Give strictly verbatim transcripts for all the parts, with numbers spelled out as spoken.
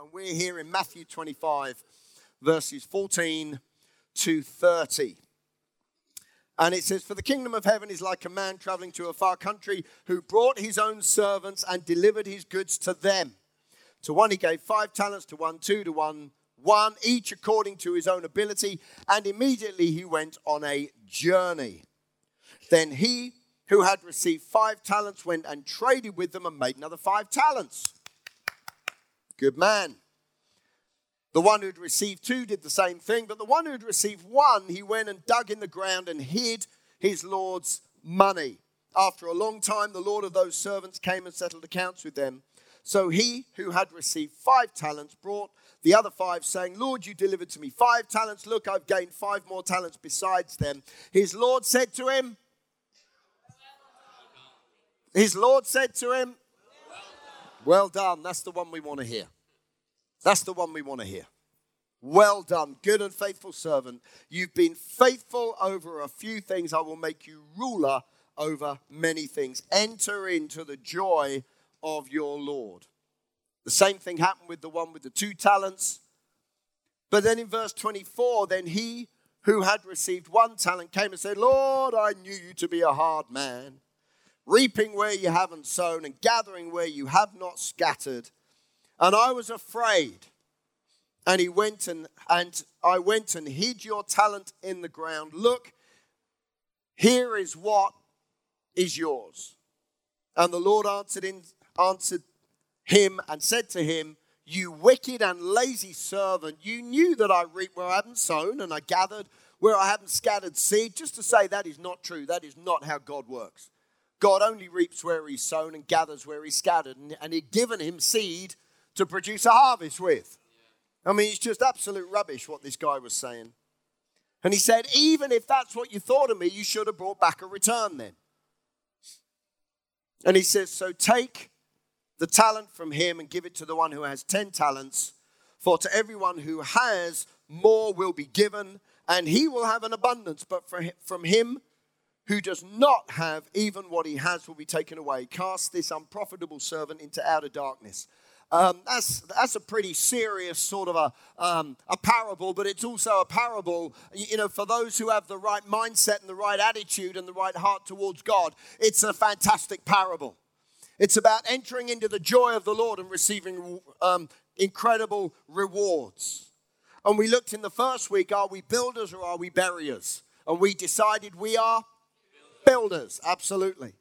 and we're here in Matthew twenty-five, verses fourteen to thirty. And it says, "For the kingdom of heaven is like a man traveling to a far country who brought his own servants and delivered his goods to them. To one he gave five talents, to one two, to one one, each according to his own ability. And immediately he went on a journey. Then he who had received five talents went and traded with them and made another five talents. Good man. The one who had received two did the same thing, but the one who had received one, he went and dug in the ground and hid his Lord's money. After a long time, the Lord of those servants came and settled accounts with them. So he who had received five talents brought the other five, saying, 'Lord, you delivered to me five talents. Look, I've gained five more talents besides them.' His Lord said to him, His Lord said to him, Well done. Well done." That's the one we want to hear. That's the one we want to hear. "Well done, good and faithful servant. You've been faithful over a few things. I will make you ruler over many things. Enter into the joy of your Lord." The same thing happened with the one with the two talents. But then in verse twenty-four, "Then he who had received one talent came and said, 'Lord, I knew you to be a hard man, reaping where you haven't sown and gathering where you have not scattered. And I was afraid, and he went and and I went and hid your talent in the ground. Look, here is what is yours.' And the Lord answered in, answered him and said to him, 'You wicked and lazy servant, you knew that I reap where I haven't sown and I gathered where I haven't scattered seed.'" Just to say that is not true. That is not how God works. God only reaps where he's sown and gathers where he's scattered, and, and he'd given him seed to produce a harvest with. I mean, it's just absolute rubbish what this guy was saying. And he said, "Even if that's what you thought of me, you should have brought back a return then." And he says, "So take the talent from him and give it to the one who has ten talents. For to everyone who has, more will be given, and he will have an abundance. But for him, from him who does not have, even what he has will be taken away. Cast this unprofitable servant into outer darkness." Um, that's that's a pretty serious sort of a um, a parable, but it's also a parable, you know, for those who have the right mindset and the right attitude and the right heart towards God. It's a fantastic parable. It's about entering into the joy of the Lord and receiving um, incredible rewards. And we looked in the first week, are we builders or are we buriers? And we decided we are builders, absolutely.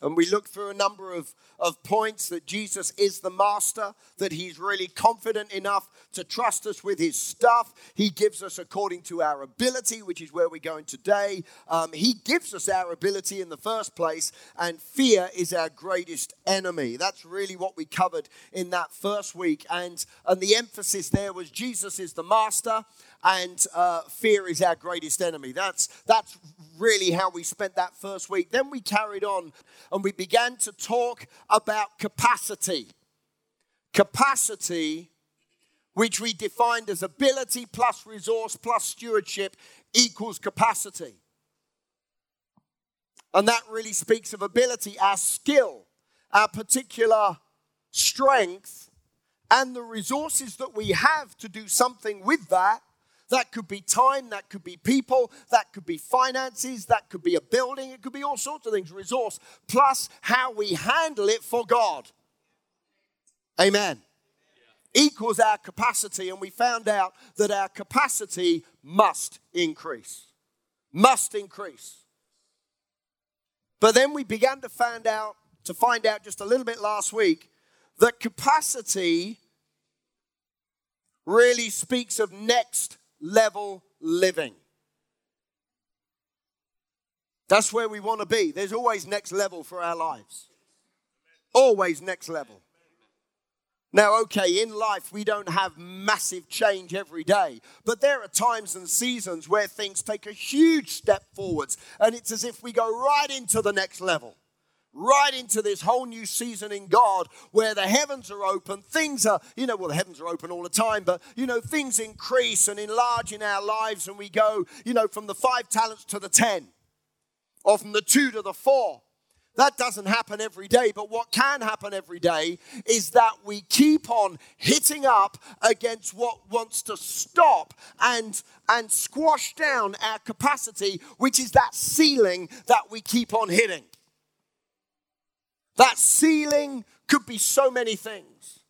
And we looked through a number of, of points that Jesus is the master, that he's really confident enough to trust us with his stuff. He gives us according to our ability, which is where we're going today. Um, he gives us our ability in the first place, and fear is our greatest enemy. That's really what we covered in that first week. And, and the emphasis there was Jesus is the master, and uh, fear is our greatest enemy. That's, that's really how we spent that first week. Then we carried on. And we began to talk about capacity. Capacity, which we defined as ability plus resource plus stewardship equals capacity. And that really speaks of ability, our skill, our particular strength, and the resources that we have to do something with that. That could be time, that could be people, that could be finances, that could be a building, it could be all sorts of things, resource, plus how we handle it for God. Amen. Yeah. Equals our capacity, and we found out that our capacity must increase. Must increase. But then we began to find out, to find out just a little bit last week, that capacity really speaks of next level living. That's where we want to be. There's always next level for our lives. Always next level. Now, okay, in life we don't have massive change every day, but there are times and seasons where things take a huge step forwards, and it's as if we go right into the next level. Right into this whole new season in God where the heavens are open. Things are, you know, well, the heavens are open all the time, but, you know, things increase and enlarge in our lives, and we go, you know, from the five talents to the ten, or from the two to the four. That doesn't happen every day, but what can happen every day is that we keep on hitting up against what wants to stop and, and squash down our capacity, which is that ceiling that we keep on hitting. That ceiling could be so many things.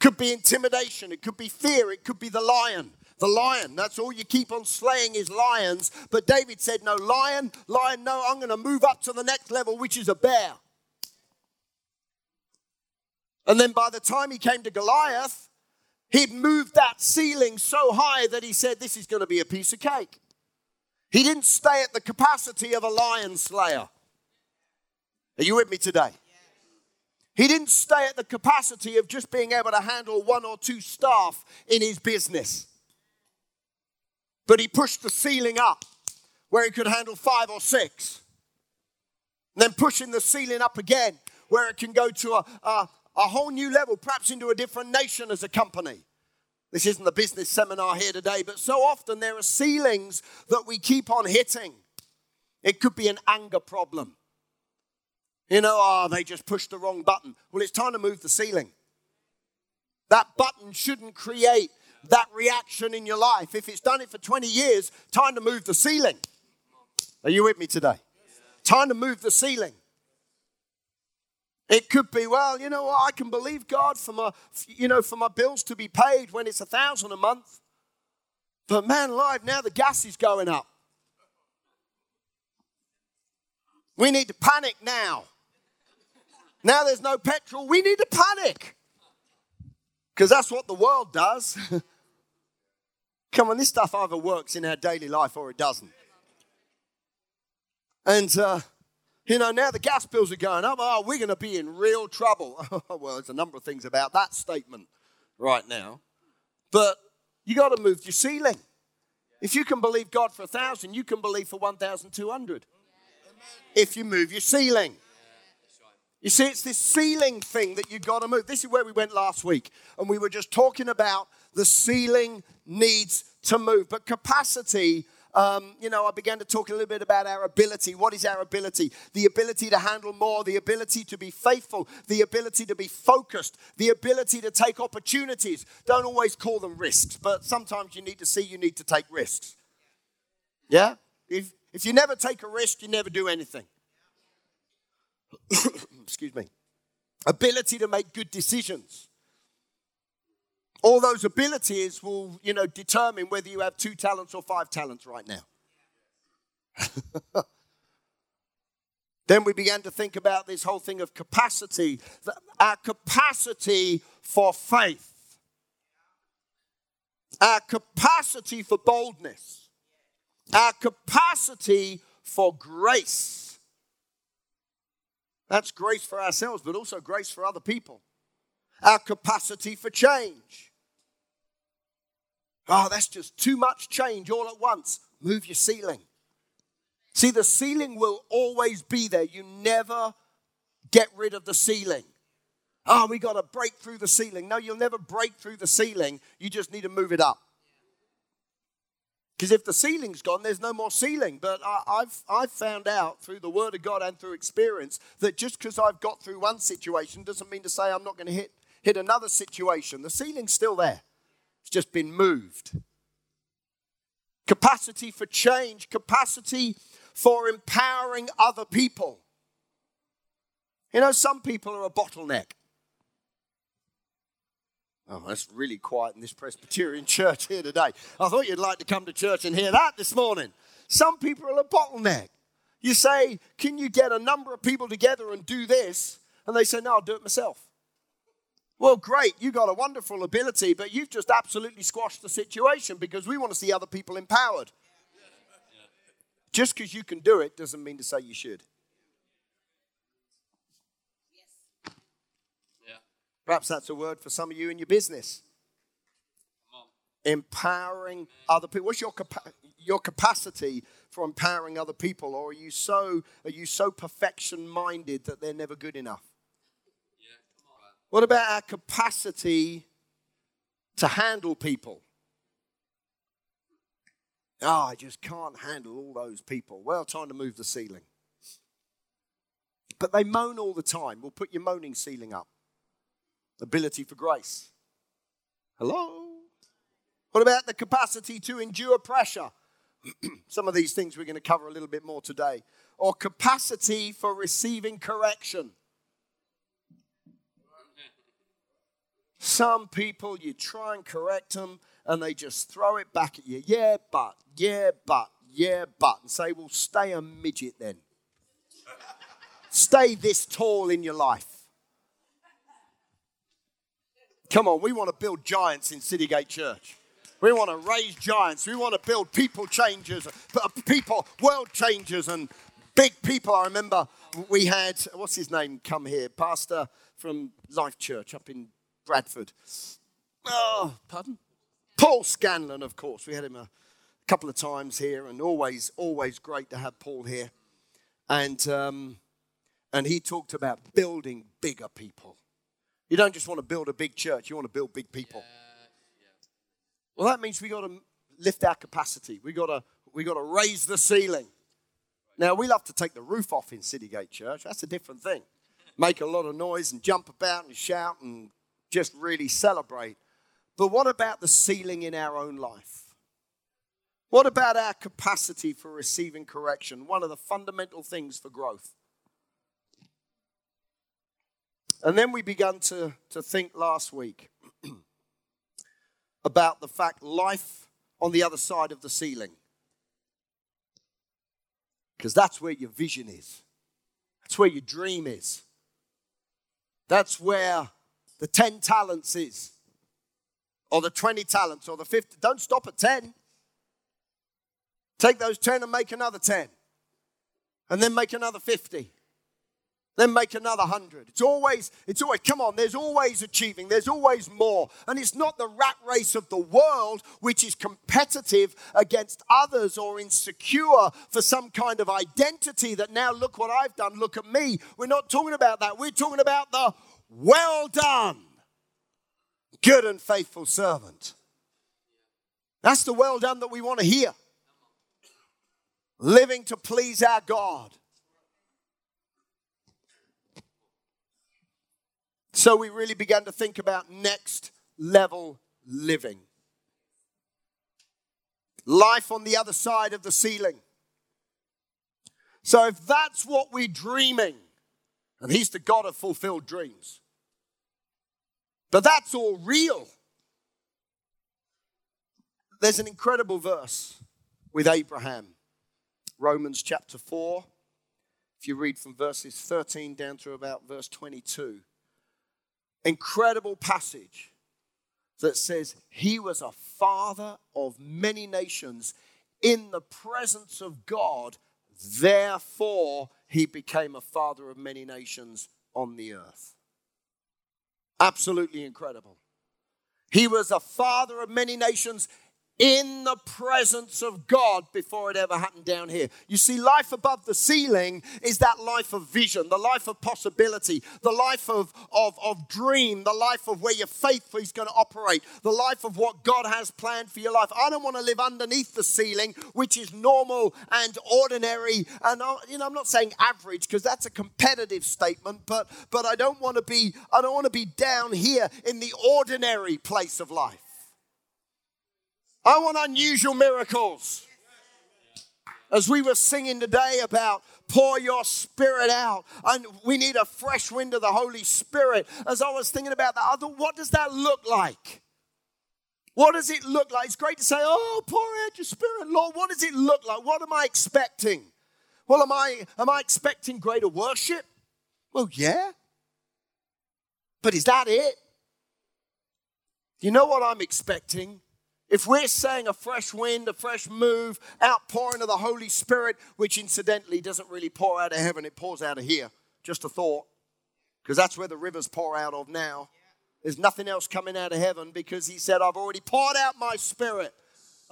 Could be intimidation, it could be fear, it could be the lion. The lion, that's all you keep on slaying is lions. But David said, no, lion, lion, no, I'm going to move up to the next level, which is a bear. And then by the time he came to Goliath, he'd moved that ceiling so high that he said, this is going to be a piece of cake. He didn't stay at the capacity of a lion slayer. Are you with me today? He didn't stay at the capacity of just being able to handle one or two staff in his business. But he pushed the ceiling up where he could handle five or six. And then pushing the ceiling up again where it can go to a, a, a whole new level, perhaps into a different nation as a company. This isn't the business seminar here today, but so often there are ceilings that we keep on hitting. It could be an anger problem. You know, ah, oh, they just pushed the wrong button. Well, it's time to move the ceiling. That button shouldn't create that reaction in your life. If it's done it for twenty years, time to move the ceiling. Are you with me today? Yes. Time to move the ceiling. It could be, well, you know what? I can believe God for my, you know, for my bills to be paid when it's a thousand a month. But man alive, now the gas is going up. We need to panic now. Now there's no petrol. We need to panic. Because that's what the world does. Come on, this stuff either works in our daily life or it doesn't. And, uh, you know, now the gas bills are going up. Oh, we're going to be in real trouble. Well, there's a number of things about that statement right now. But you got to move your ceiling. If you can believe God for a thousand, you can believe for one thousand two hundred. If you move your ceiling. You see, it's this ceiling thing that you've got to move. This is where we went last week, and we were just talking about the ceiling needs to move. But capacity, um, you know, I began to talk a little bit about our ability. What is our ability? The ability to handle more, the ability to be faithful, the ability to be focused, the ability to take opportunities. Don't always call them risks, but sometimes you need to see you need to take risks. Yeah? If, if you never take a risk, you never do anything. Excuse me. Ability to make good decisions. All those abilities will, you know, determine whether you have two talents or five talents right now. Then we began to think about this whole thing of capacity, our capacity for faith, our capacity for boldness, our capacity for grace. That's grace for ourselves, but also grace for other people. Our capacity for change. Oh, that's just too much change all at once. Move your ceiling. See, the ceiling will always be there. You never get rid of the ceiling. Oh, we got to break through the ceiling. No, you'll never break through the ceiling. You just need to move it up. Because if the ceiling's gone, there's no more ceiling. But I, I've, I've found out through the Word of God and through experience that just because I've got through one situation doesn't mean to say I'm not going to hit, hit another situation. The ceiling's still there. It's just been moved. Capacity for change. Capacity for empowering other people. You know, some people are a bottleneck. Oh, that's really quiet in this Presbyterian church here today. I thought you'd like to come to church and hear that this morning. Some people are a bottleneck. You say, can you get a number of people together and do this? And they say, no, I'll do it myself. Well, great, you got a wonderful ability, but you've just absolutely squashed the situation because we want to see other people empowered. Just because you can do it doesn't mean to say you should. Perhaps that's a word for some of you in your business. Empowering Amen. Other people. What's your capa- your capacity for empowering other people? Or are you so are you so perfection-minded that they're never good enough? Yeah, come on. What about our capacity to handle people? Oh, I just can't handle all those people. Well, time to move the ceiling. But they moan all the time. We'll put your moaning ceiling up. Ability for grace. Hello? What about the capacity to endure pressure? Some of these things we're going to cover a little bit more today. Or capacity for receiving correction. Some people, you try and correct them, and they just throw it back at you. Yeah, but, yeah, but, yeah, but. And say, well, stay a midget then. Stay this tall in your life. Come on, we want to build giants in Citygate Church. We want to raise giants. We want to build people changers, people, world changers and big people. I remember we had, what's his name, come here, pastor from Life Church up in Bradford. Oh, pardon? Paul Scanlon, of course. We had him a couple of times here, and always, always great to have Paul here. And um, and he talked about building bigger people. You don't just want to build a big church. You want to build big people. Yeah. Well, that means we got to lift our capacity. We got to we got to raise the ceiling. Now, we love to take the roof off in Citygate Church. That's a different thing. Make a lot of noise and jump about and shout and just really celebrate. But what about the ceiling in our own life? What about our capacity for receiving correction? One of the fundamental things for growth. And then we began to, to think last week about the fact life on the other side of the ceiling. Because that's where your vision is. That's where your dream is. That's where the ten talents is. Or the twenty talents or the fifty. Don't stop at ten. Take those ten and make another ten. And then make another fifty. Then make another hundred. It's always, it's always, come on, there's always achieving. There's always more. And it's not the rat race of the world, which is competitive against others or insecure for some kind of identity that now look what I've done, look at me. We're not talking about that. We're talking about the well done, good and faithful servant. That's the well done that we want to hear. Living to please our God. So we really began to think about next level living. Life on the other side of the ceiling. So if that's what we're dreaming, and he's the God of fulfilled dreams, but that's all real. There's an incredible verse with Abraham. Romans chapter four, if you read from verses thirteen down to about verse twenty-two. Incredible passage that says he was a father of many nations in the presence of God. Therefore, he became a father of many nations on the earth. Absolutely incredible. He was a father of many nations in the presence of God before it ever happened down here. You see, life above the ceiling is that life of vision, the life of possibility, the life of, of, of dream, the life of where your faith is going to operate, the life of what God has planned for your life. I don't want to live underneath the ceiling, which is normal and ordinary. And I, you know, I'm not saying average because that's a competitive statement, but but I don't want to be I don't want to be down here in the ordinary place of life. I want unusual miracles. As we were singing today about pour your spirit out, and we need a fresh wind of the Holy Spirit. As I was thinking about that, I thought, what does that look like? What does it look like? It's great to say, oh, pour out your spirit, Lord. What does it look like? What am I expecting? Well, am I, am I expecting greater worship? Well, yeah. But is that it? You know what I'm expecting? If we're saying a fresh wind, a fresh move, outpouring of the Holy Spirit, which incidentally doesn't really pour out of heaven, it pours out of here. Just a thought, because that's where the rivers pour out of now. There's nothing else coming out of heaven because he said, I've already poured out my spirit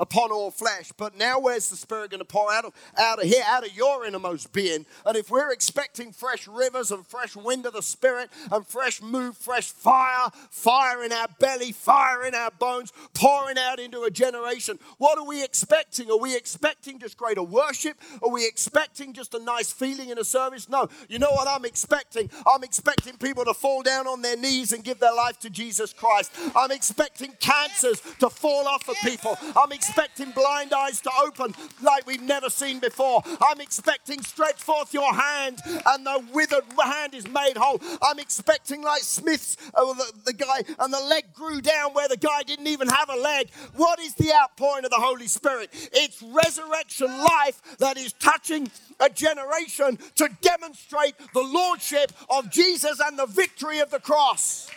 upon all flesh. But now where's the Spirit going to pour out of, out of here, out of your innermost being? And if we're expecting fresh rivers and fresh wind of the Spirit and fresh move, fresh fire, fire in our belly, fire in our bones, pouring out into a generation, what are we expecting? Are we expecting just greater worship? Are we expecting just a nice feeling in a service? No. You know what I'm expecting? I'm expecting people to fall down on their knees and give their life to Jesus Christ. I'm expecting cancers to fall off of people. I'm expecting blind eyes to open like we've never seen before. I'm expecting stretch forth your hand and the withered hand is made whole. I'm expecting like Smith's, uh, the, the guy, and the leg grew down where the guy didn't even have a leg. What is the outpouring of the Holy Spirit? It's resurrection life that is touching a generation to demonstrate the lordship of Jesus and the victory of the cross.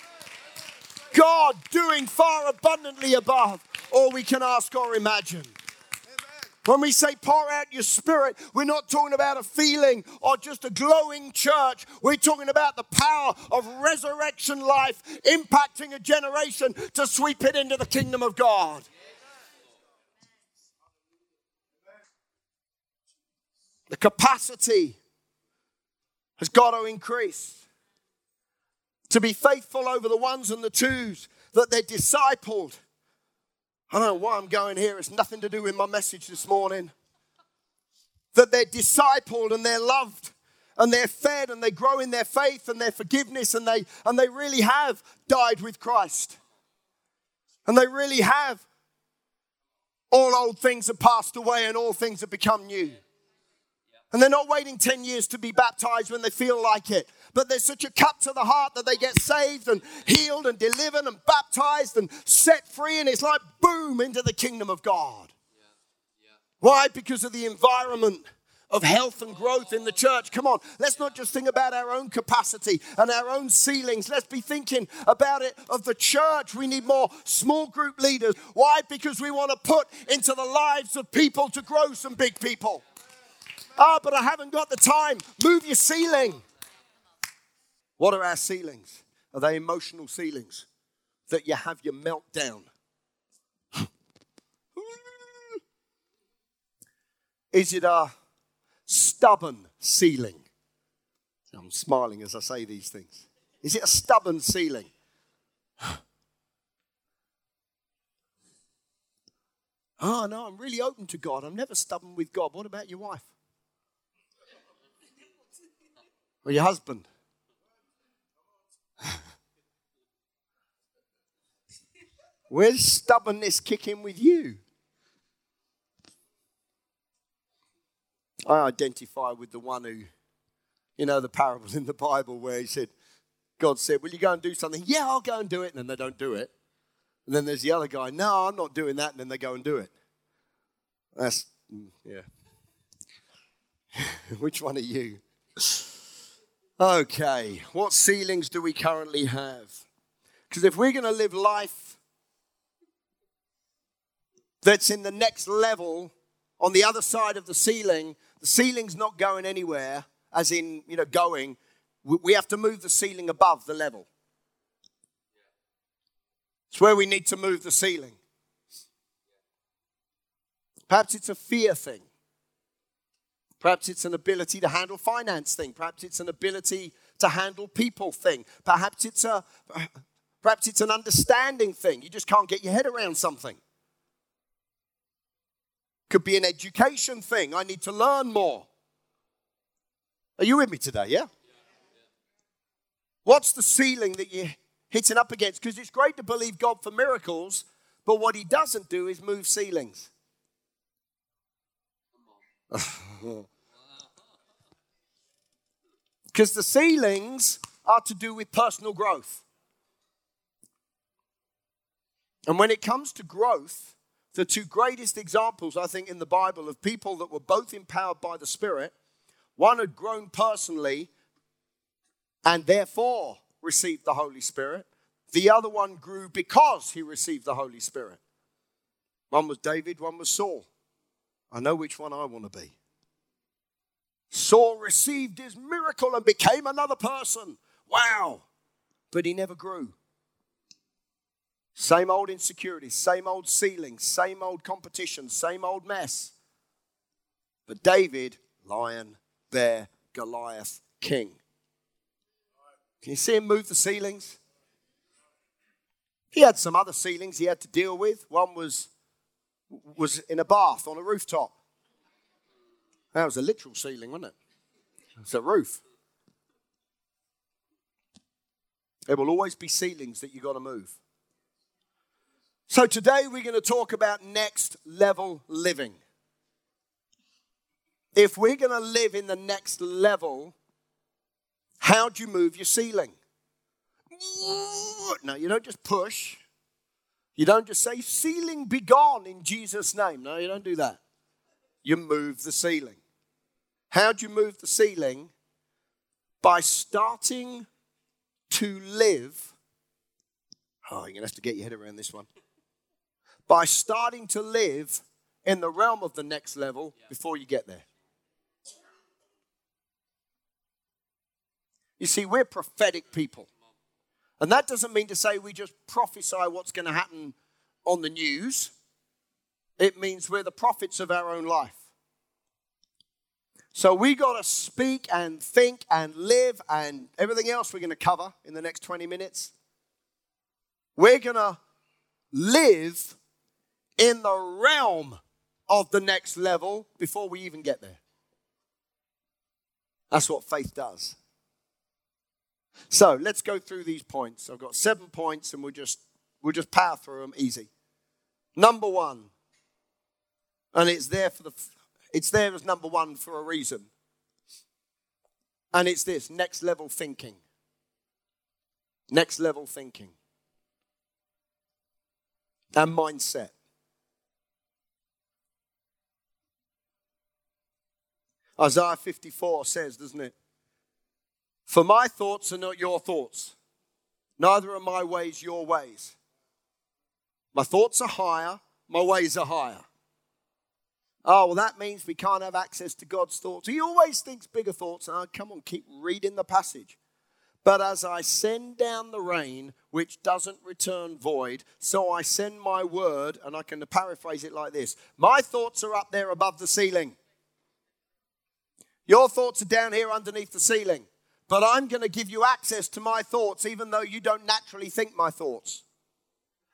God doing far abundantly above all we can ask or imagine. When we say pour out your Spirit, we're not talking about a feeling or just a glowing church. We're talking about the power of resurrection life impacting a generation to sweep it into the kingdom of God. The capacity has got to increase. To be faithful over the ones and the twos that they're discipled. I don't know why I'm going here. It's nothing to do with my message this morning. That they're discipled and they're loved and they're fed and they grow in their faith and their forgiveness and they, and they really have died with Christ. And they really have all old things have passed away and all things have become new. And they're not waiting ten years to be baptized when they feel like it. But there's such a cup to the heart that they get saved and healed and delivered and baptized and set free. And it's like boom into the kingdom of God. Yeah. Yeah. Why? Because of the environment of health and growth in the church. Come on, let's not just think about our own capacity and our own ceilings. Let's be thinking about it of the church. We need more small group leaders. Why? Because we want to put into the lives of people to grow some big people. Ah, oh, but I haven't got the time. Move your ceiling. What are our ceilings? Are they emotional ceilings that you have your meltdown? Is it a stubborn ceiling? I'm smiling as I say these things. Is it a stubborn ceiling? Oh, no, I'm really open to God. I'm never stubborn with God. What about your wife? Or your husband? Where's stubbornness kicking with you? I identify with the one who, you know, the parable in the Bible where he said, God said, will you go and do something? Yeah, I'll go and do it. And then they don't do it. And then there's the other guy, no, I'm not doing that. And then they go and do it. That's, yeah. Which one are you? Okay, what ceilings do we currently have? Because if we're going to live life that's in the next level, on the other side of the ceiling, the ceiling's not going anywhere, as in, you know, going. We have to move the ceiling above the level. It's where we need to move the ceiling. Perhaps it's a fear thing. Perhaps it's an ability to handle finance thing. Perhaps it's an ability to handle people thing. Perhaps it's a, perhaps it's an understanding thing. You just can't get your head around something. Could be an education thing. I need to learn more. Are you with me today? Yeah? What's the ceiling that you're hitting up against? Because it's great to believe God for miracles, but what he doesn't do is move ceilings. Because the ceilings are to do with personal growth. And when it comes to growth, the two greatest examples, I think, in the Bible of people that were both empowered by the Spirit, one had grown personally and therefore received the Holy Spirit. The other one grew because he received the Holy Spirit. One was David, one was Saul. I know which one I want to be. Saul received his miracle and became another person. Wow. But he never grew. Same old insecurities, same old ceilings, same old competition, same old mess. But David, lion, bear, Goliath, king. Can you see him move the ceilings? He had some other ceilings he had to deal with. One was, was in a bath on a rooftop. That was a literal ceiling, wasn't it? It's a roof. There will always be ceilings that you've got to move. So today we're going to talk about next level living. If we're going to live in the next level, how do you move your ceiling? No, you don't just push. You don't just say, ceiling be gone in Jesus' name. No, you don't do that. You move the ceiling. How do you move the ceiling? By starting to live. Oh, you're going to have to get your head around this one. By starting to live in the realm of the next level before you get there. You see, we're prophetic people. And that doesn't mean to say we just prophesy what's going to happen on the news. It means we're the prophets of our own life. So we got to speak and think and live and everything else we're going to cover in the next twenty minutes. We're going to live in the realm of the next level before we even get there. That's what faith does. So let's go through these points. I've got seven points and we'll just, we'll just power through them easy. Number one. And it's there for the, it's there as number one for a reason. And it's this, next level thinking. Next level thinking. And mindset. Isaiah fifty-four says, doesn't it? For my thoughts are not your thoughts, neither are my ways your ways. My thoughts are higher, my ways are higher. Oh, well, that means we can't have access to God's thoughts. He always thinks bigger thoughts. Oh, come on, keep reading the passage. But as I send down the rain, which doesn't return void, so I send my word, and I can paraphrase it like this. My thoughts are up there above the ceiling. Your thoughts are down here underneath the ceiling. But I'm going to give you access to my thoughts, even though you don't naturally think my thoughts.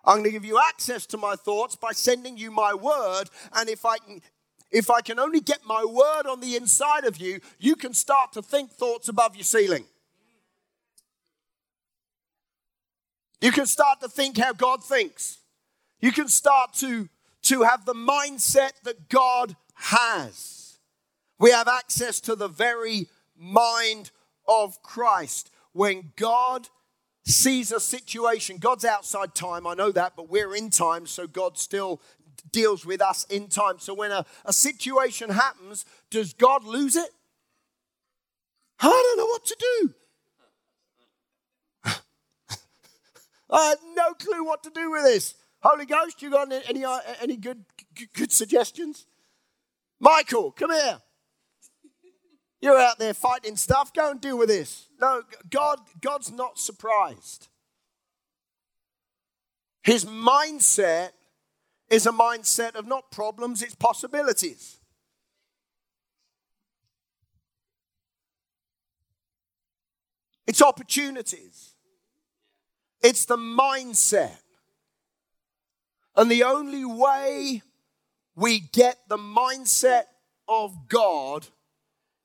I'm going to give you access to my thoughts by sending you my word. And if I can, if I can only get my word on the inside of you, you can start to think thoughts above your ceiling. You can start to think how God thinks. You can start to, to have the mindset that God has. We have access to the very mind of Christ. When God sees a situation, God's outside time, I know that, but we're in time, so God still deals with us in time. So when a, a situation happens, does God lose it? I don't know what to do. I had no clue what to do with this. Holy Ghost, you got any any good good suggestions? Michael, come here. You're out there fighting stuff. Go and deal with this. No, God, God's not surprised. His mindset is a mindset of not problems, it's possibilities. It's opportunities. It's the mindset. And the only way we get the mindset of God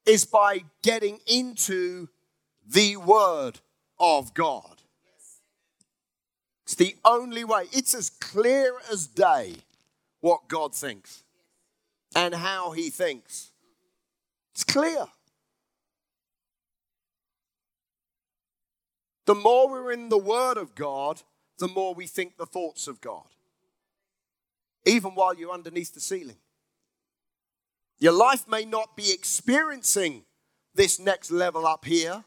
is by getting into the Word of God. It's the only way. It's as clear as day what God thinks and how He thinks. It's clear. The more we're in the Word of God, the more we think the thoughts of God. Even while you're underneath the ceiling. Your life may not be experiencing this next level up here,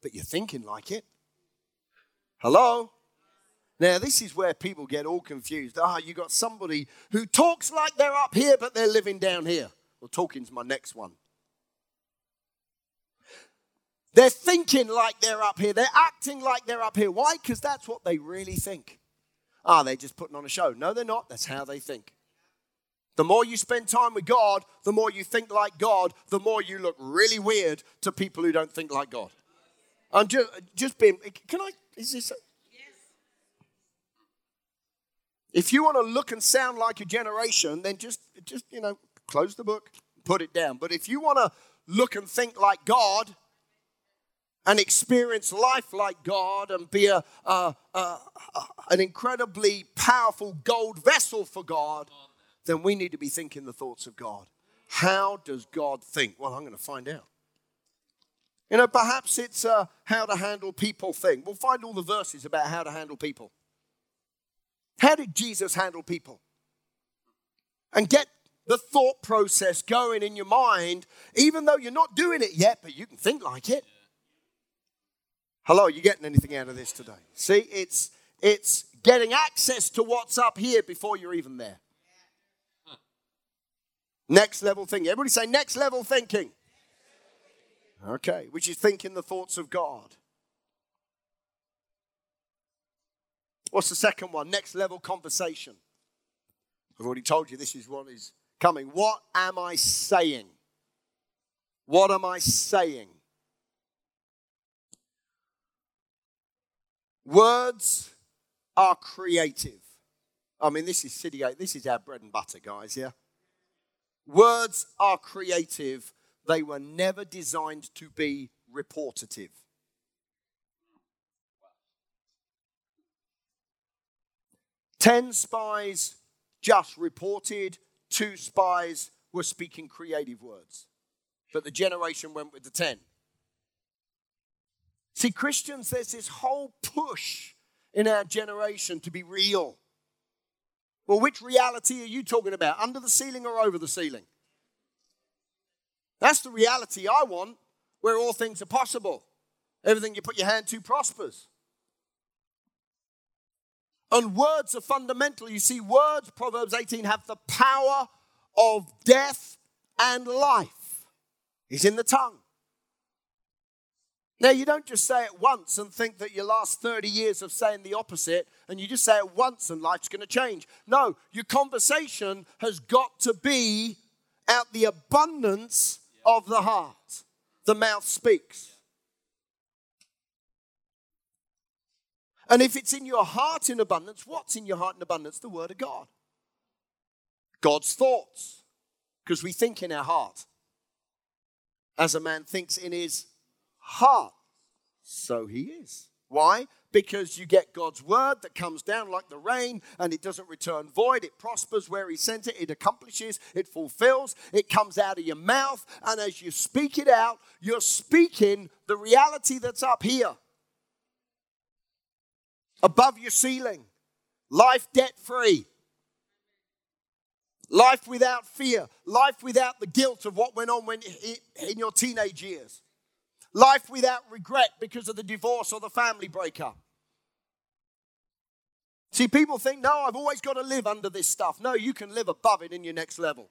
but you're thinking like it. Hello? Now, this is where people get all confused. Ah, you got somebody who talks like they're up here, but they're living down here. Well, talking's my next one. They're thinking like they're up here. They're acting like they're up here. Why? Because that's what they really think. ah, they're just putting on a show. No, they're not. That's how they think. The more you spend time with God, the more you think like God, the more you look really weird to people who don't think like God. I'm just, just being, can I, is this? A, yes. If you want to look and sound like a generation, then just, just, you know, close the book, put it down. But if you want to look and think like God and experience life like God and be a, a, a, a an incredibly powerful gold vessel for God, then we need to be thinking the thoughts of God. How does God think? Well, I'm going to find out. You know, perhaps it's a how to handle people thing. We'll find all the verses about how to handle people. How did Jesus handle people? And get the thought process going in your mind, even though you're not doing it yet, but you can think like it. Hello, are you getting anything out of this today? See, it's it's getting access to what's up here before you're even there. Next level thinking. Everybody say next level thinking. Okay, which is thinking the thoughts of God. What's the second one? Next level conversation. I've already told you this is what is coming. What am I saying? What am I saying? Words are creative. I mean, this is Citygate. This is our bread and butter, guys, yeah? Words are creative. They were never designed to be reportative. Ten spies just reported. Two spies were speaking creative words. But the generation went with the ten. See, Christians, there's this whole push in our generation to be real. Well, which reality are you talking about? Under the ceiling or over the ceiling? That's the reality I want, where all things are possible. Everything you put your hand to prospers. And words are fundamental. You see, words, Proverbs eighteen, have the power of death and life. It's in the tongue. Now, you don't just say it once and think that your last thirty years of saying the opposite, and you just say it once and life's going to change. No, your conversation has got to be out the abundance of the heart. The mouth speaks. And if it's in your heart in abundance, what's in your heart in abundance? The Word of God. God's thoughts. Because we think in our heart. As a man thinks in his heart, so he is. Why? Because you get God's word that comes down like the rain, and it doesn't return void. It prospers where he sent it. It accomplishes. It fulfills. It comes out of your mouth. And as you speak it out, you're speaking the reality that's up here. Above your ceiling. Life debt-free. Life without fear. Life without the guilt of what went on when in your teenage years. Life without regret because of the divorce or the family breakup. See, people think, no, I've always got to live under this stuff. No, you can live above it in your next level.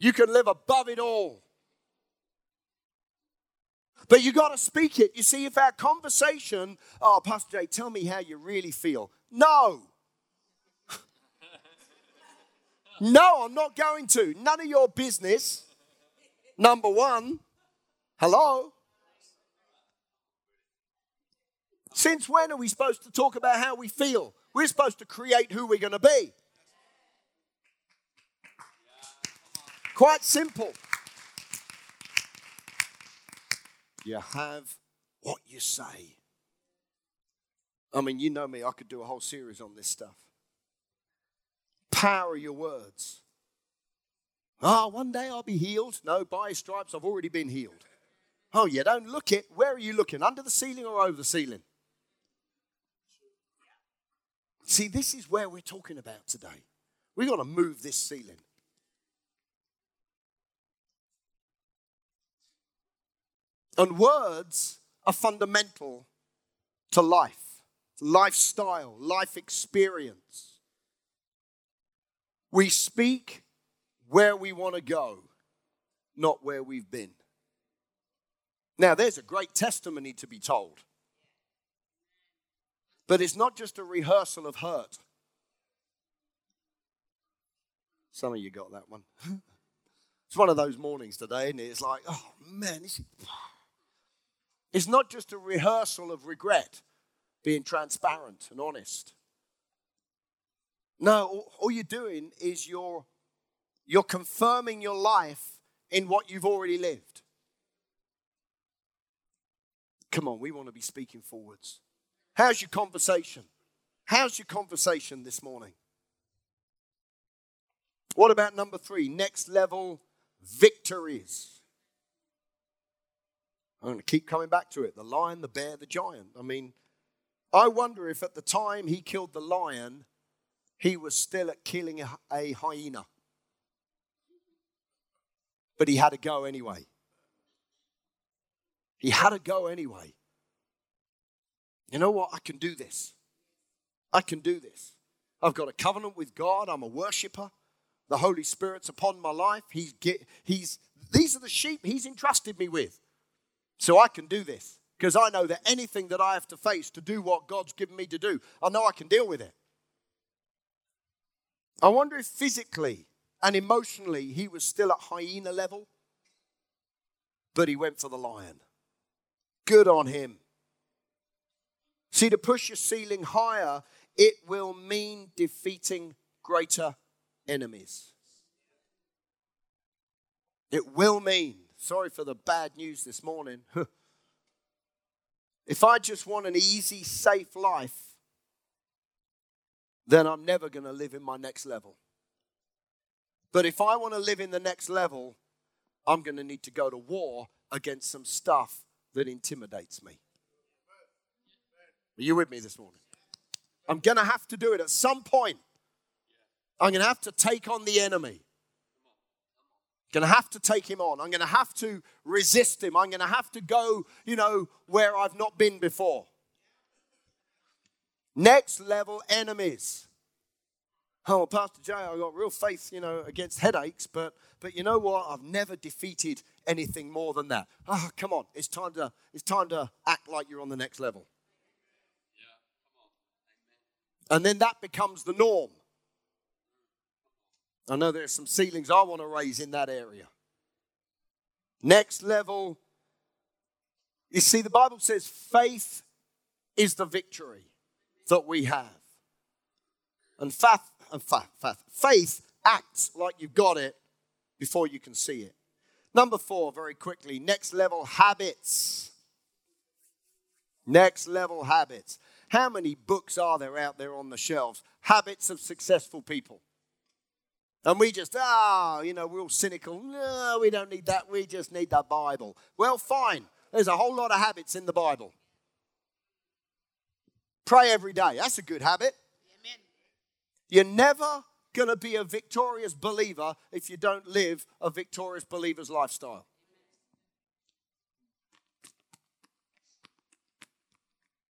You can live above it all. But you got to speak it. You see, if our conversation, oh, Pastor Jay, tell me how you really feel. No. No, I'm not going to. None of your business, number one. Hello? Since when are we supposed to talk about how we feel? We're supposed to create who we're going to be. Quite simple. You have what you say. I mean, you know me. I could do a whole series on this stuff. Power your words. Ah, oh, one day I'll be healed. No, by his stripes, I've already been healed. Oh, you don't look it. Where are you looking? Under the ceiling or over the ceiling? See, this is where we're talking about today. We've got to move this ceiling. And words are fundamental to life, lifestyle, life experience. We speak where we want to go, not where we've been. Now, there's a great testimony to be told. But it's not just a rehearsal of hurt. Some of you got that one. It's one of those mornings today, isn't it? It's like, oh, man. This is... It's not just a rehearsal of regret, being transparent and honest. No, all, all you're doing is you're, you're confirming your life in what you've already lived. Come on, we want to be speaking forwards. How's your conversation? How's your conversation this morning? What about number three? Next level victories. I'm going to keep coming back to it. The lion, the bear, the giant. I mean, I wonder if at the time he killed the lion, he was still at killing a, a hyena. But he had a go anyway. He had a go anyway. You know what? I can do this. I can do this. I've got a covenant with God. I'm a worshiper. The Holy Spirit's upon my life. He's, he's, these are the sheep he's entrusted me with. So I can do this, because I know that anything that I have to face to do what God's given me to do, I know I can deal with it. I wonder if physically and emotionally he was still at hyena level, but he went for the lion. Good on him. See, to push your ceiling higher, it will mean defeating greater enemies. It will mean. Sorry for the bad news this morning. If I just want an easy, safe life, then I'm never going to live in my next level. But if I want to live in the next level, I'm going to need to go to war against some stuff that intimidates me. Are you with me this morning? I'm going to have to do it at some point. I'm going to have to take on the enemy. Going to have to take him on. I'm going to have to resist him. I'm going to have to go, you know, where I've not been before. Next level enemies. Oh, well, Pastor Jay, I've got real faith, you know, against headaches, but but you know what? I've never defeated anything more than that. Ah, oh, come on. It's time to it's time to act like you're on the next level. Yeah, come on. Amen. And then that becomes the norm. I know there's some ceilings I want to raise in that area. Next level. You see, the Bible says faith is the victory that we have. And faith, and faith, faith, faith acts like you've got it before you can see it. Number four, very quickly, next level habits. Next level habits. How many books are there out there on the shelves? Habits of successful people. And we just, ah, oh, you know, we're all cynical. No, we don't need that. We just need the Bible. Well, fine. There's a whole lot of habits in the Bible. Pray every day. That's a good habit. Amen. You're never going to be a victorious believer if you don't live a victorious believer's lifestyle.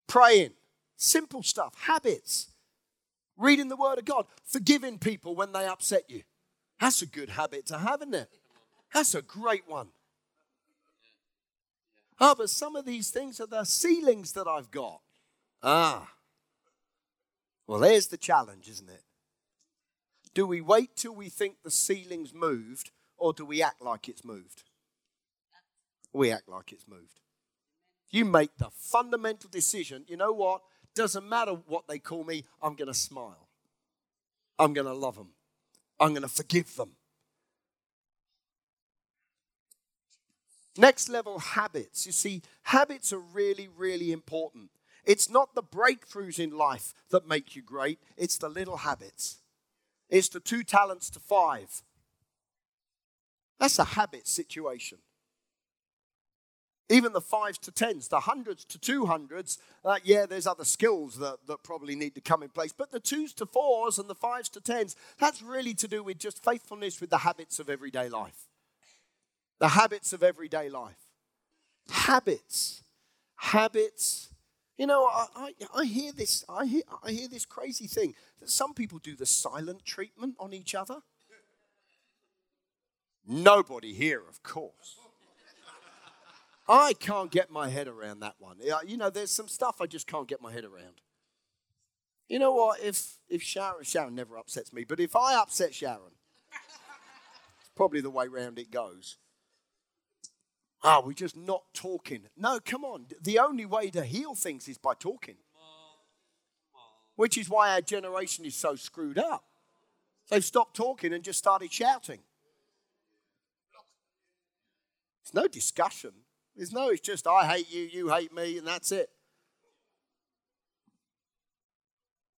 Praying. Simple stuff. Habits. Reading the Word of God. Forgiving people when they upset you. That's a good habit to have, isn't it? That's a great one. Ah, oh, but some of these things are the ceilings that I've got. Ah. Well, there's the challenge, isn't it? Do we wait till we think the ceiling's moved, or do we act like it's moved? We act like it's moved. You make the fundamental decision, you know what? Doesn't matter what they call me, I'm going to smile. I'm going to love them. I'm going to forgive them. Next level habits. You see, habits are really, really important. It's not the breakthroughs in life that make you great. It's the little habits. It's the two talents to five. That's a habit situation. Even the fives to tens, the hundreds to two hundreds, uh, yeah, there's other skills that, that probably need to come in place. But the twos to fours and the fives to tens, that's really to do with just faithfulness with the habits of everyday life. The habits of everyday life. Habits. Habits. You know, I, I, I hear this, I hear, I hear this crazy thing that some people do the silent treatment on each other. Nobody here, of course. I can't get my head around that one. You know, there's some stuff I just can't get my head around. You know what? If if Sharon, Sharon never upsets me, but if I upset Sharon, it's probably the way round it goes. Ah, oh, we're just not talking. No, come on. The only way to heal things is by talking. Which is why our generation is so screwed up. They've stopped talking and just started shouting. There's no discussion. There's no, it's just I hate you, you hate me, and that's it.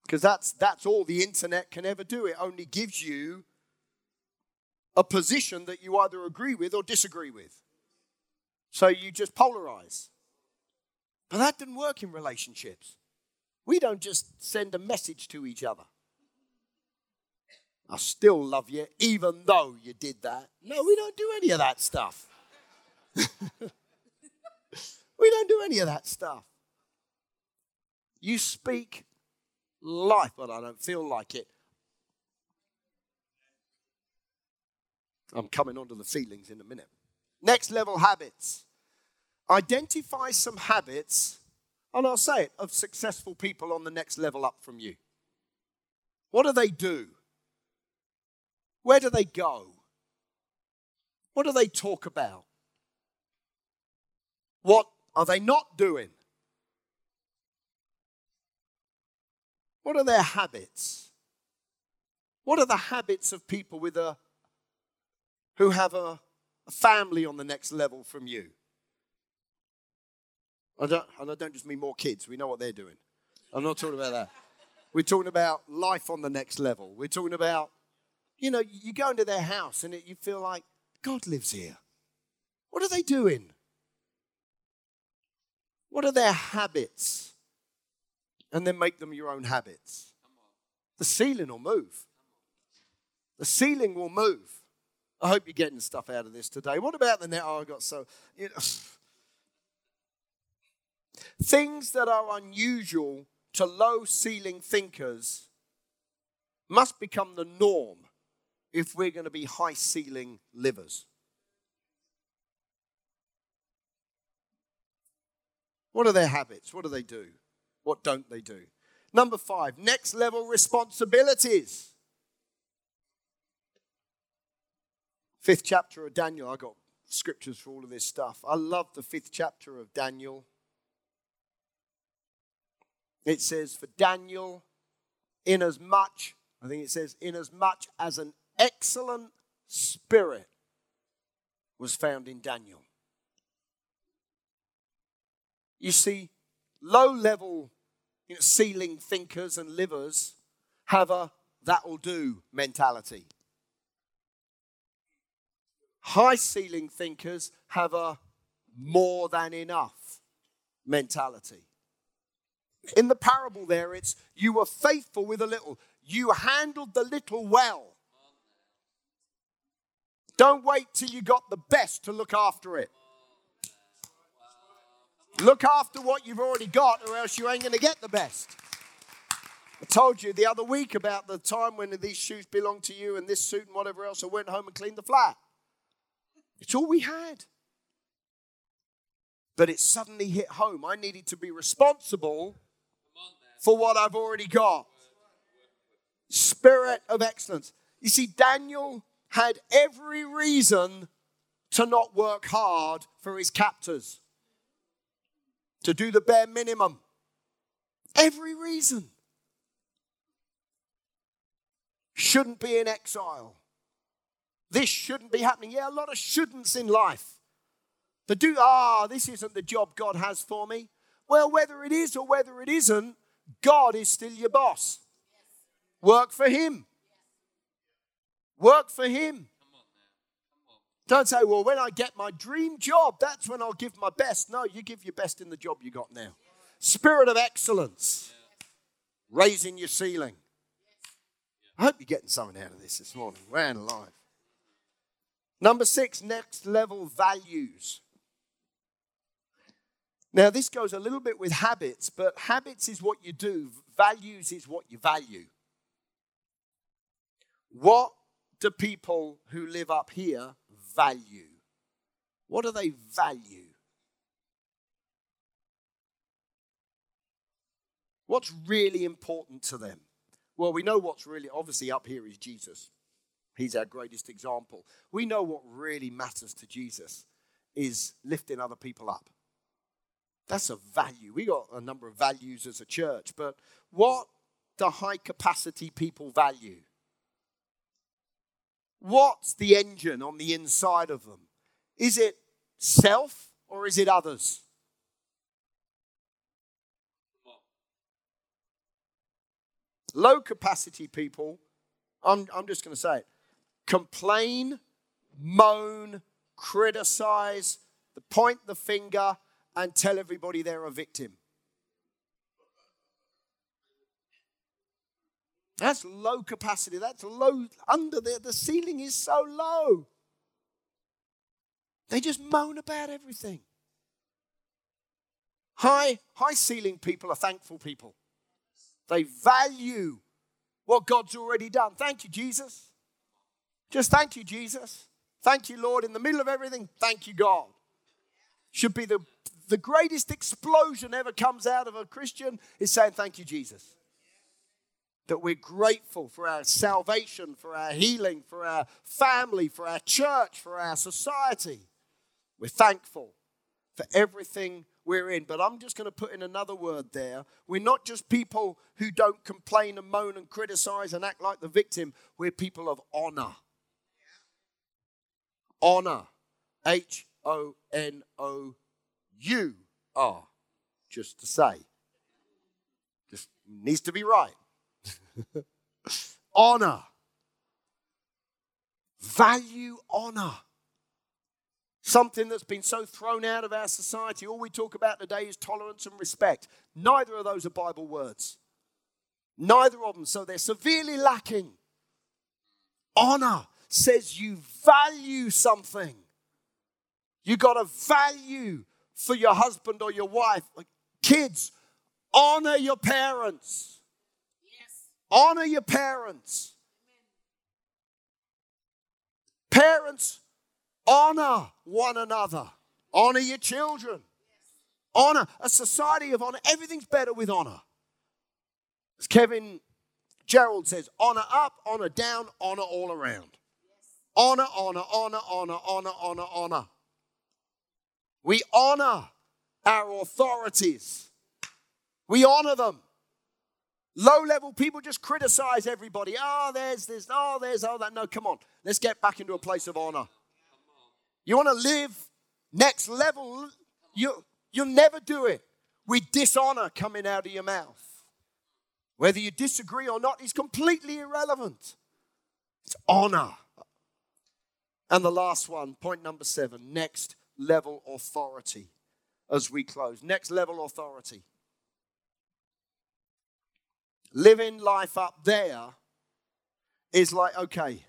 Because that's that's all the internet can ever do. It only gives you a position that you either agree with or disagree with. So you just polarize. But that didn't work in relationships. We don't just send a message to each other. I still love you, even though you did that. No, we don't do any of that stuff. We don't do any of that stuff. You speak life, but I don't feel like it. I'm coming onto the feelings in a minute. Next level habits. Identify some habits, and I'll say it, of successful people on the next level up from you. What do they do? Where do they go? What do they talk about? What are they not doing? What are their habits? What are the habits of people with a who have a, a family on the next level from you? I don't, and I don't just mean more kids. We know what they're doing. I'm not talking about that. We're talking about life on the next level. We're talking about, you know, you go into their house and it, you feel like God lives here. What are they doing? What are their habits? And then make them your own habits. The ceiling will move. The ceiling will move. I hope you're getting stuff out of this today. What about the net? Oh, I got so... You know. Things that are unusual to low ceiling thinkers must become the norm if we're going to be high ceiling livers. What are their habits? What do they do? What don't they do? Number five, next level responsibilities. Fifth chapter of Daniel. I got scriptures for all of this stuff. I love the fifth chapter of Daniel. It says, for Daniel, inasmuch, I think it says, inasmuch as an excellent spirit was found in Daniel. You see, low-level, you know, ceiling thinkers and livers have a that'll do mentality. High ceiling thinkers have a more than enough mentality. In the parable there, it's you were faithful with a little. You handled the little well. Don't wait till you got the best to look after it. Look after what you've already got, or else you ain't going to get the best. I told you the other week about the time when these shoes belong to you and this suit and whatever else. I went home and cleaned the flat. It's all we had. But it suddenly hit home. I needed to be responsible for what I've already got. Spirit of excellence. You see, Daniel had every reason to not work hard for his captors. To do the bare minimum. Every reason. Shouldn't be in exile. This shouldn't be happening. Yeah, a lot of shouldn'ts in life. The do, ah, this isn't the job God has for me. Well, whether it is or whether it isn't, God is still your boss. Work for him. Work for him. Don't say, well, when I get my dream job, that's when I'll give my best. No, you give your best in the job you got now. Spirit of excellence. Raising your ceiling. I hope you're getting something out of this this morning. We're in life. Number six, next level values. Now, this goes a little bit with habits, but habits is what you do. Values is what you value. What do people who live up here value? What do they value? What's really important to them? Well, we know what's really, obviously up here is Jesus. He's our greatest example. We know what really matters to Jesus is lifting other people up. That's a value. We got a number of values as a church, but what do high capacity people value? What's the engine on the inside of them? Is it self or is it others? Low capacity people, I'm, I'm just going to say it, complain, moan, criticize, point the finger, and tell everybody they're a victim. That's low capacity. That's low. Under there, the ceiling is so low. They just moan about everything. High, high ceiling people are thankful people. They value what God's already done. Thank you, Jesus. Just thank you, Jesus. Thank you, Lord. In the middle of everything, thank you, God. Should be the, the greatest explosion ever comes out of a Christian is saying, thank you, Jesus. That we're grateful for our salvation, for our healing, for our family, for our church, for our society. We're thankful for everything we're in. But I'm just going to put in another word there. We're not just people who don't complain and moan and criticize and act like the victim. We're people of honor. Honor. H O N O U R. Just to say. Just needs to be right. Honor. Value honor. Something that's been so thrown out of our society. All we talk about today is tolerance and respect. Neither of those are Bible words. Neither of them. So they're severely lacking. Honor says you value something. You got a value for your husband or your wife. Kids, honor your parents. Yes. Honor your parents. Amen. Parents, honor one another. Honor your children. Yes. Honor. A society of honor. Everything's better with honor. As Kevin Gerald says, honor up, honor down, honor all around. Yes. Honor, honor, honor, honor, honor, honor, honor. We honor our authorities. We honor them. Low-level people just criticize everybody. Oh, there's this. Oh, there's all that. No, come on. Let's get back into a place of honor. You want to live next level? You, you'll never do it with dishonor coming out of your mouth. Whether you disagree or not is completely irrelevant. It's honor. And the last one, point number seven, next level authority as we close. Next level authority. Living life up there is like, okay,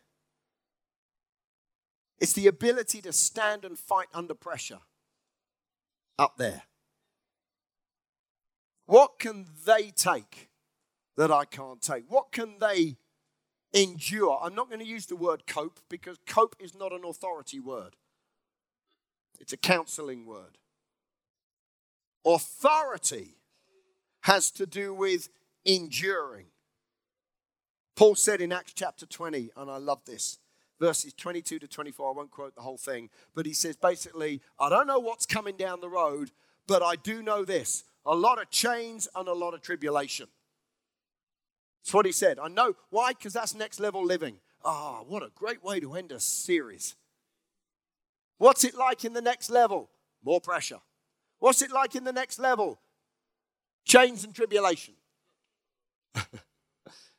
it's the ability to stand and fight under pressure up there. What can they take that I can't take? What can they endure? I'm not going to use the word cope because cope is not an authority word. It's a counseling word. Authority has to do with enduring. Paul said in Acts chapter twenty, and I love this, verses twenty-two to twenty-four, I won't quote the whole thing, but he says basically, I don't know what's coming down the road, but I do know this, a lot of chains and a lot of tribulation. That's what he said. I know. Why? Because that's next level living. Ah, what a great way to end a series. What's it like in the next level? More pressure. What's it like in the next level? Chains and tribulation.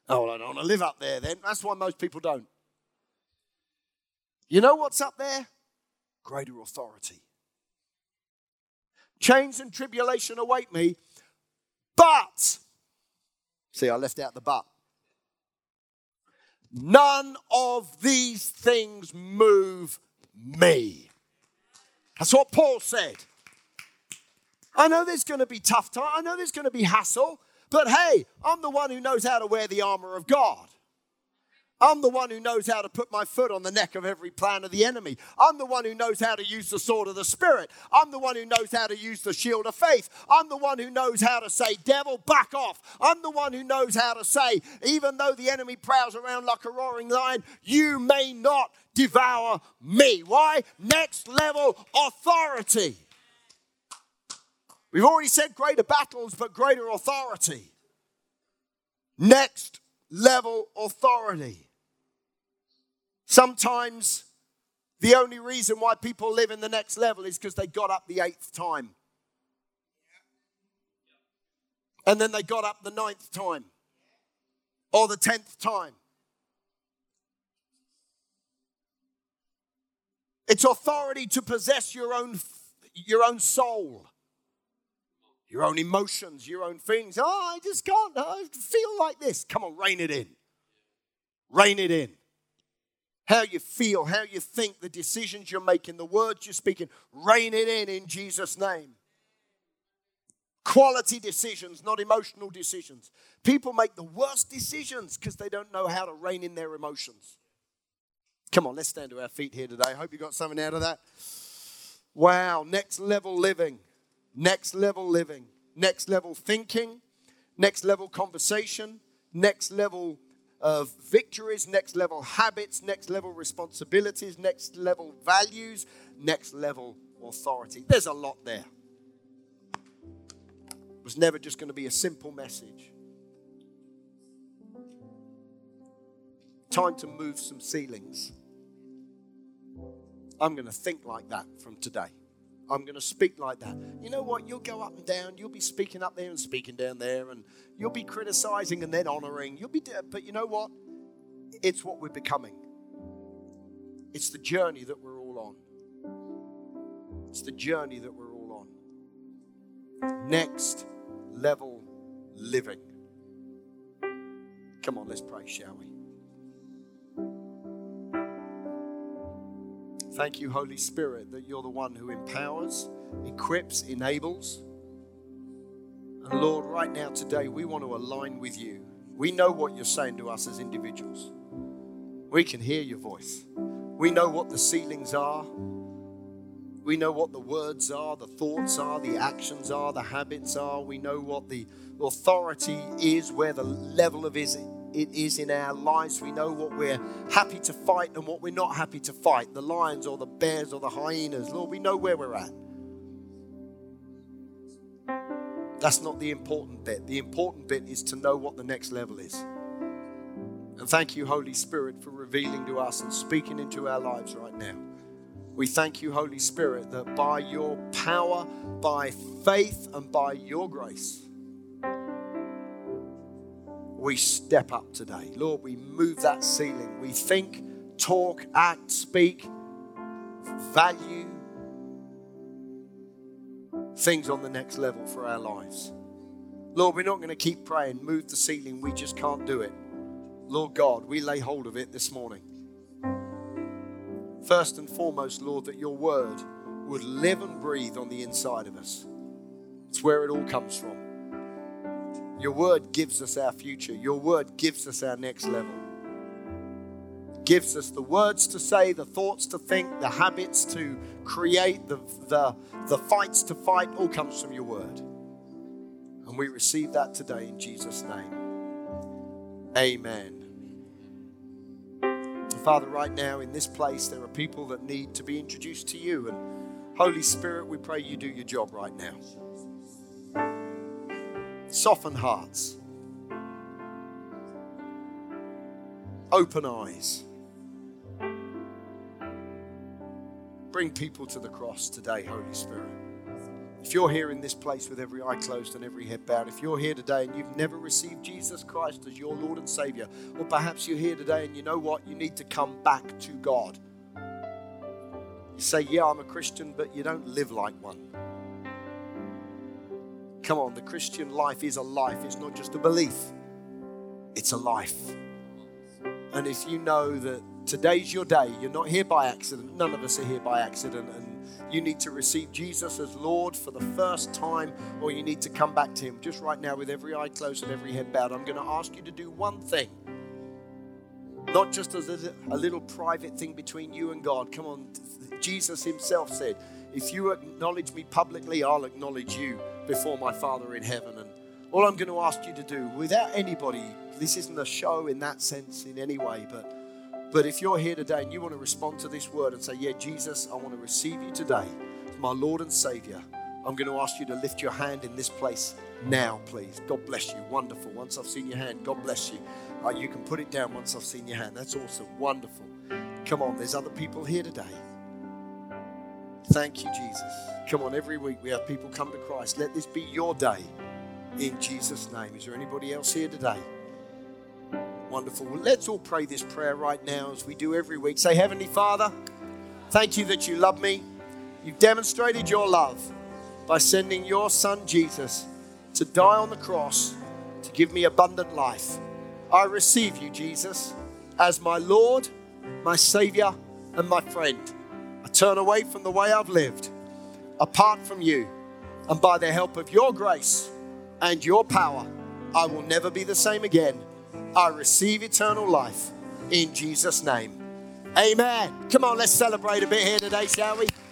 Oh, well, I don't want to live up there then. That's why most people don't. You know what's up there? Greater authority. Chains and tribulation await me, but, see, I left out the but. None of these things move me. That's what Paul said. I know there's going to be tough time. I know there's going to be hassle. But hey, I'm the one who knows how to wear the armor of God. I'm the one who knows how to put my foot on the neck of every plan of the enemy. I'm the one who knows how to use the sword of the Spirit. I'm the one who knows how to use the shield of faith. I'm the one who knows how to say, devil, back off. I'm the one who knows how to say, even though the enemy prowls around like a roaring lion, you may not devour me. Why? Next level authority. We've already said greater battles, but greater authority. Next level authority. Sometimes the only reason why people live in the next level is because they got up the eighth time. And then they got up the ninth time. Or the tenth time. It's authority to possess your own, your own soul. Your own emotions, your own things. Oh, I just can't. I feel like this. Come on, rein it in. Rein it in. How you feel, how you think, the decisions you're making, the words you're speaking. Rein it in in Jesus' name. Quality decisions, not emotional decisions. People make the worst decisions because they don't know how to rein in their emotions. Come on, let's stand to our feet here today. I hope you got something out of that. Wow, next level living. Next level living, next level thinking, next level conversation, next level of victories, next level habits, next level responsibilities, next level values, next level authority. There's a lot there. It was never just going to be a simple message. Time to move some ceilings. I'm going to think like that from today. I'm going to speak like that. You know what? You'll go up and down. You'll be speaking up there and speaking down there. And you'll be criticizing and then honoring. You'll be, but you know what? It's what we're becoming. It's the journey that we're all on. It's the journey that we're all on. Next level living. Come on, let's pray, shall we? Thank you, Holy Spirit, that you're the one who empowers, equips, enables. And Lord, right now today, we want to align with you. We know what you're saying to us as individuals. We can hear your voice. We know what the ceilings are. We know what the words are, the thoughts are, the actions are, the habits are. We know what the authority is, where the level of is it. It is in our lives. We know what we're happy to fight and what we're not happy to fight. The lions or the bears or the hyenas. Lord, we know where we're at. That's not the important bit. The important bit is to know what the next level is. And thank you, Holy Spirit, for revealing to us and speaking into our lives right now. We thank you, Holy Spirit, that by your power, by faith, and by your grace, we step up today. Lord, we move that ceiling. We think, talk, act, speak, value things on the next level for our lives. Lord, we're not going to keep praying, move the ceiling. We just can't do it. Lord God, we lay hold of it this morning. First and foremost, Lord, that your word would live and breathe on the inside of us. It's where it all comes from. Your word gives us our future. Your word gives us our next level. Gives us the words to say, the thoughts to think, the habits to create, the, the, the fights to fight. All comes from your word. And we receive that today in Jesus' name. Amen. Father, right now in this place, there are people that need to be introduced to you. And Holy Spirit, we pray you do your job right now. Soften hearts. Open eyes. Bring people to the cross today, Holy Spirit. If you're here in this place with every eye closed and every head bowed, if you're here today and you've never received Jesus Christ as your Lord and Savior, or perhaps you're here today and you know what? You need to come back to God. You say, yeah, I'm a Christian, but you don't live like one. Come on, the Christian life is a life. It's not just a belief. It's a life. And if you know that today's your day, you're not here by accident. None of us are here by accident. And you need to receive Jesus as Lord for the first time, or you need to come back to him. Just right now with every eye closed and every head bowed, I'm going to ask you to do one thing. Not just as a, a little private thing between you and God. Come on, Jesus himself said, if you acknowledge me publicly, I'll acknowledge you before my Father in heaven. And all I'm going to ask you to do, without anybody, this isn't a show in that sense in any way, but but if you're here today and you want to respond to this word and say, yeah, Jesus, I want to receive you today as my Lord and Savior, I'm going to ask you to lift your hand in this place now, please. God bless you. Wonderful. Once I've seen your hand, God bless you. Uh, you can put it down once I've seen your hand. That's awesome. Wonderful. Come on, there's other people here today. Thank you, Jesus. Come on, every week we have people come to Christ. Let this be your day in Jesus' name. Is there anybody else here today? Wonderful. Well, let's all pray this prayer right now as we do every week. Say, Heavenly Father, thank you that you love me. You've demonstrated your love by sending your son, Jesus, to die on the cross to give me abundant life. I receive you, Jesus, as my Lord, my Savior, and my friend. I turn away from the way I've lived, apart from you, and by the help of your grace and your power, I will never be the same again. I receive eternal life in Jesus' name. Amen. Come on, let's celebrate a bit here today, shall we?